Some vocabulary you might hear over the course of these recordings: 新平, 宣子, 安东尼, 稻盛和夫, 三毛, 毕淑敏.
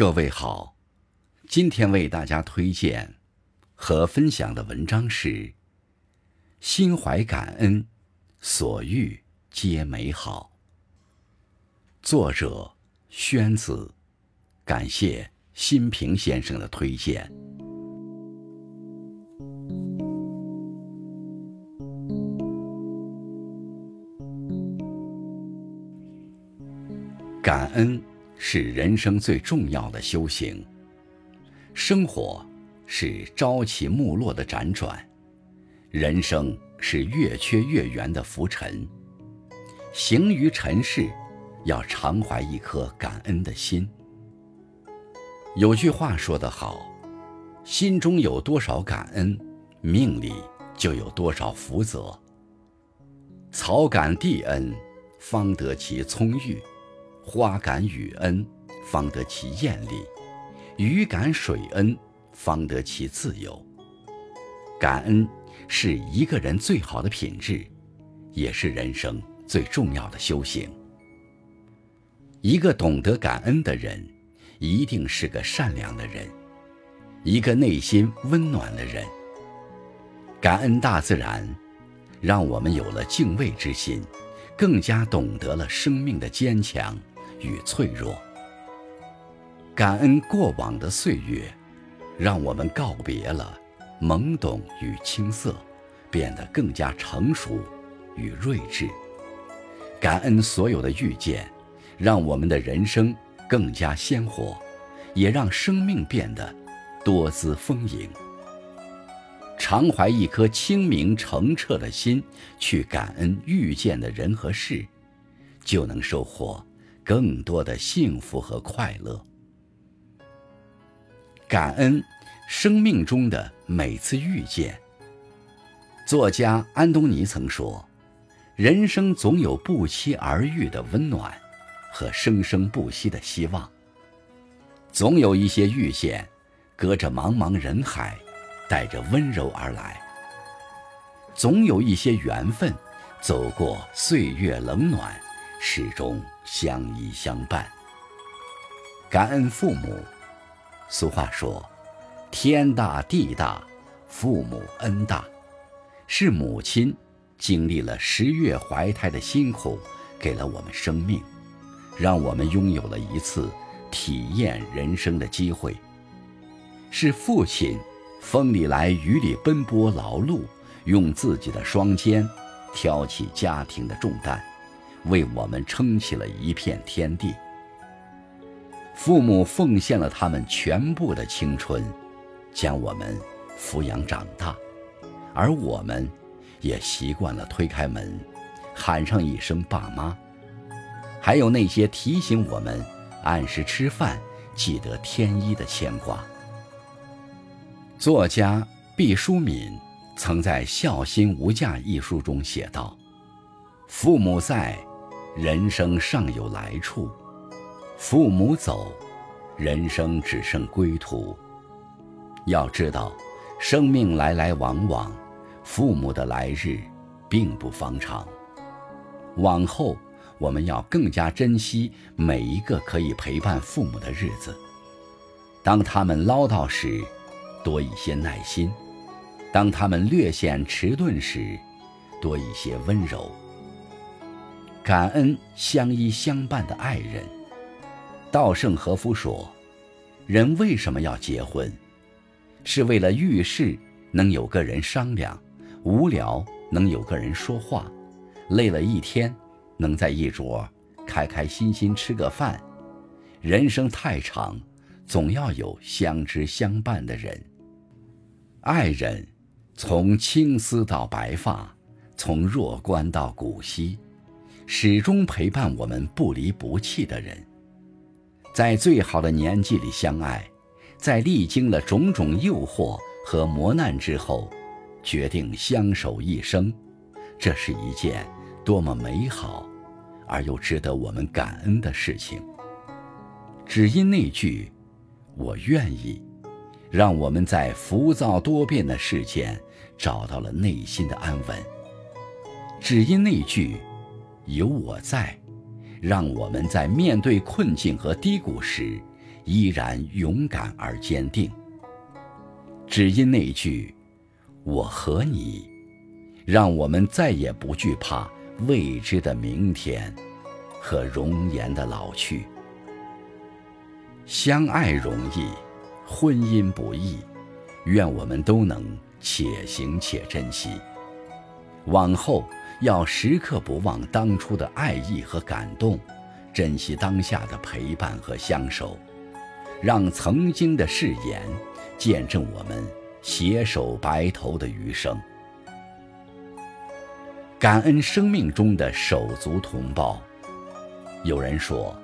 各位好，今天为大家推荐和分享的文章是《心怀感恩，所遇皆美好》，作者宣子。感谢新平先生的推荐。感恩是人生最重要的修行，生活是朝起暮落的辗转，人生是越缺越圆的浮沉。行于尘世，要常怀一颗感恩的心。有句话说得好，心中有多少感恩，命里就有多少福泽。草感地恩，方得其葱郁；花感雨恩，方得其艳丽；鱼感水恩，方得其自由。感恩是一个人最好的品质，也是人生最重要的修行。一个懂得感恩的人，一定是个善良的人，一个内心温暖的人。感恩大自然，让我们有了敬畏之心，更加懂得了生命的坚强与脆弱。感恩过往的岁月，让我们告别了懵懂与青涩，变得更加成熟与睿智。感恩所有的遇见，让我们的人生更加鲜活，也让生命变得多姿丰盈。常怀一颗清明澄澈的心，去感恩遇见的人和事，就能收获更多的幸福和快乐。感恩生命中的每次遇见。作家安东尼曾说，人生总有不期而遇的温暖和生生不息的希望。总有一些遇见，隔着茫茫人海，带着温柔而来。总有一些缘分，走过岁月冷暖，始终相依相伴。感恩父母。俗话说，天大地大，父母恩大。是母亲经历了10月怀胎的辛苦，给了我们生命，让我们拥有了一次体验人生的机会。是父亲风里来雨里奔波劳碌，用自己的双肩挑起家庭的重担，为我们撑起了一片天地。父母奉献了他们全部的青春，将我们抚养长大，而我们也习惯了推开门喊上一声爸妈。还有那些提醒我们按时吃饭，记得添衣的牵挂。作家毕淑敏曾在《孝心无价》一书中写道，父母在，人生尚有来处；父母走，人生只剩归途。要知道，生命来来往往，父母的来日并不方长。往后我们要更加珍惜每一个可以陪伴父母的日子。当他们唠叨时，多一些耐心；当他们略显迟钝时，多一些温柔。感恩相依相伴的爱人。稻盛和夫说，人为什么要结婚？是为了遇事能有个人商量，无聊能有个人说话，累了一天能在一桌开开心心吃个饭。人生太长，总要有相知相伴的人。爱人从青丝到白发，从弱冠到古稀，始终陪伴我们不离不弃的人。在最好的年纪里相爱，在历经了种种诱惑和磨难之后，决定相守一生，这是一件多么美好而又值得我们感恩的事情。只因那句我愿意，让我们在浮躁多变的世间找到了内心的安稳。只因那句有我在，让我们在面对困境和低谷时，依然勇敢而坚定，只因那句“我和你”，让我们再也不惧怕未知的明天和容颜的老去。相爱容易，婚姻不易，愿我们都能且行且珍惜。往后要时刻不忘当初的爱意和感动，珍惜当下的陪伴和相守，让曾经的誓言见证我们携手白头的余生。感恩生命中的手足同胞。有人说，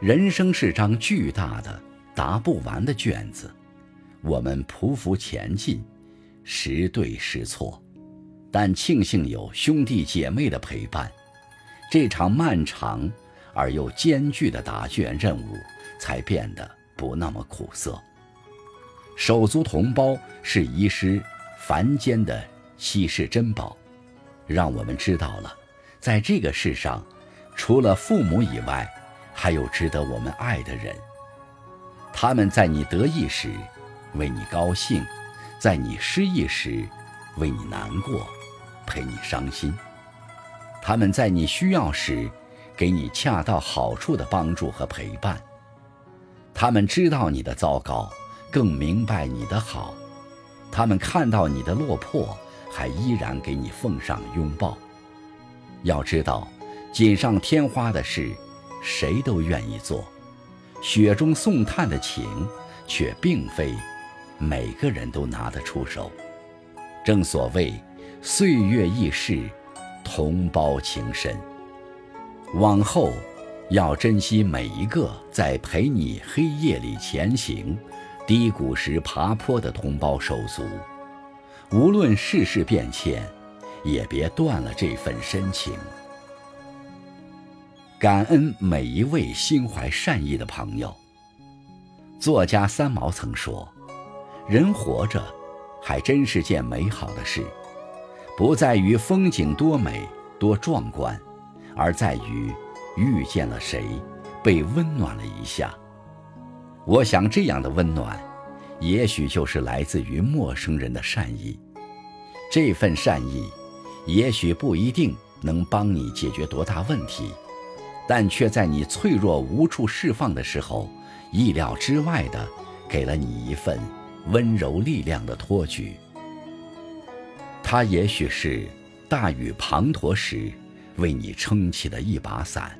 人生是张巨大的答不完的卷子，我们匍匐前进，时对时错，但庆幸有兄弟姐妹的陪伴，这场漫长而又艰巨的答卷任务才变得不那么苦涩。手足同胞是遗失凡间的稀世珍宝，让我们知道了，在这个世上，除了父母以外，还有值得我们爱的人。他们在你得意时为你高兴，在你失意时为你难过，陪你伤心。他们在你需要时给你恰到好处的帮助和陪伴。他们知道你的糟糕，更明白你的好。他们看到你的落魄，还依然给你奉上拥抱。要知道，锦上添花的事谁都愿意做，雪中送炭的情却并非每个人都拿得出手。正所谓岁月易逝，同胞情深。往后要珍惜每一个在陪你黑夜里前行、低谷时爬坡的同胞手足。无论世事变迁，也别断了这份深情。感恩每一位心怀善意的朋友。作家三毛曾说，人活着还真是件美好的事，不在于风景多美多壮观，而在于遇见了谁，被温暖了一下。我想这样的温暖，也许就是来自于陌生人的善意。这份善意也许不一定能帮你解决多大问题，但却在你脆弱无处释放的时候，意料之外的给了你一份温柔力量的托举。它也许是大雨滂沱时为你撑起的一把伞，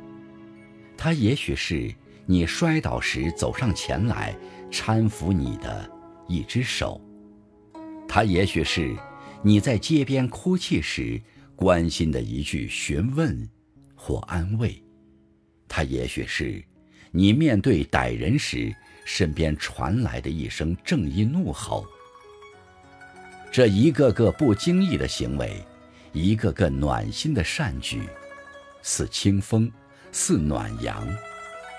它也许是你摔倒时走上前来搀扶你的一只手，它也许是你在街边哭泣时关心的一句询问或安慰，它也许是你面对歹人时身边传来的一声正义怒吼。这一个个不经意的行为，一个个暖心的善举，似清风，似暖阳，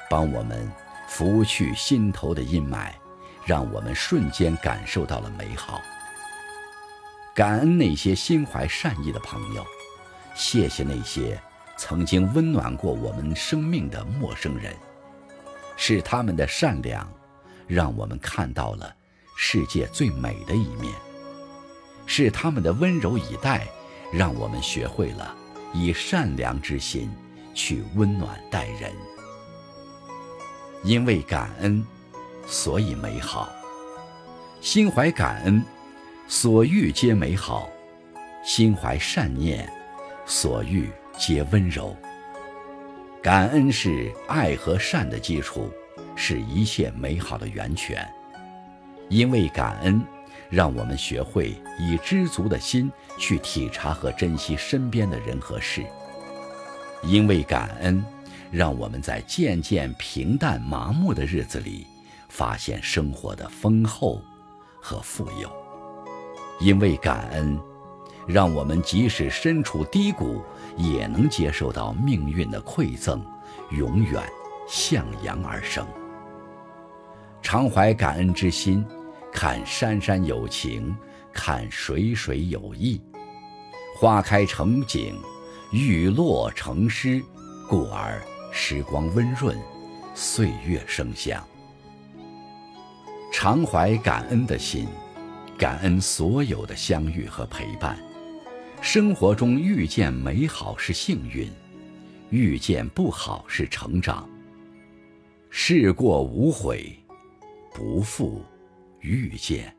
帮我们拂去心头的阴霾，让我们瞬间感受到了美好。感恩那些心怀善意的朋友，谢谢那些曾经温暖过我们生命的陌生人。是他们的善良，让我们看到了世界最美的一面；是他们的温柔以待，让我们学会了以善良之心去温暖待人。因为感恩，所以美好。心怀感恩，所遇皆美好；心怀善念，所遇皆温柔。感恩是爱和善的基础，是一切美好的源泉。因为感恩，让我们学会以知足的心去体察和珍惜身边的人和事。因为感恩，让我们在渐渐平淡麻木的日子里，发现生活的丰厚和富有。因为感恩，让我们即使身处低谷，也能接受到命运的馈赠，永远向阳而生。常怀感恩之心，看山山有情，看水水有意。花开成景，雨落成诗，故而时光温润，岁月生香。常怀感恩的心，感恩所有的相遇和陪伴。生活中遇见美好是幸运，遇见不好是成长。事过无悔，不负遇见。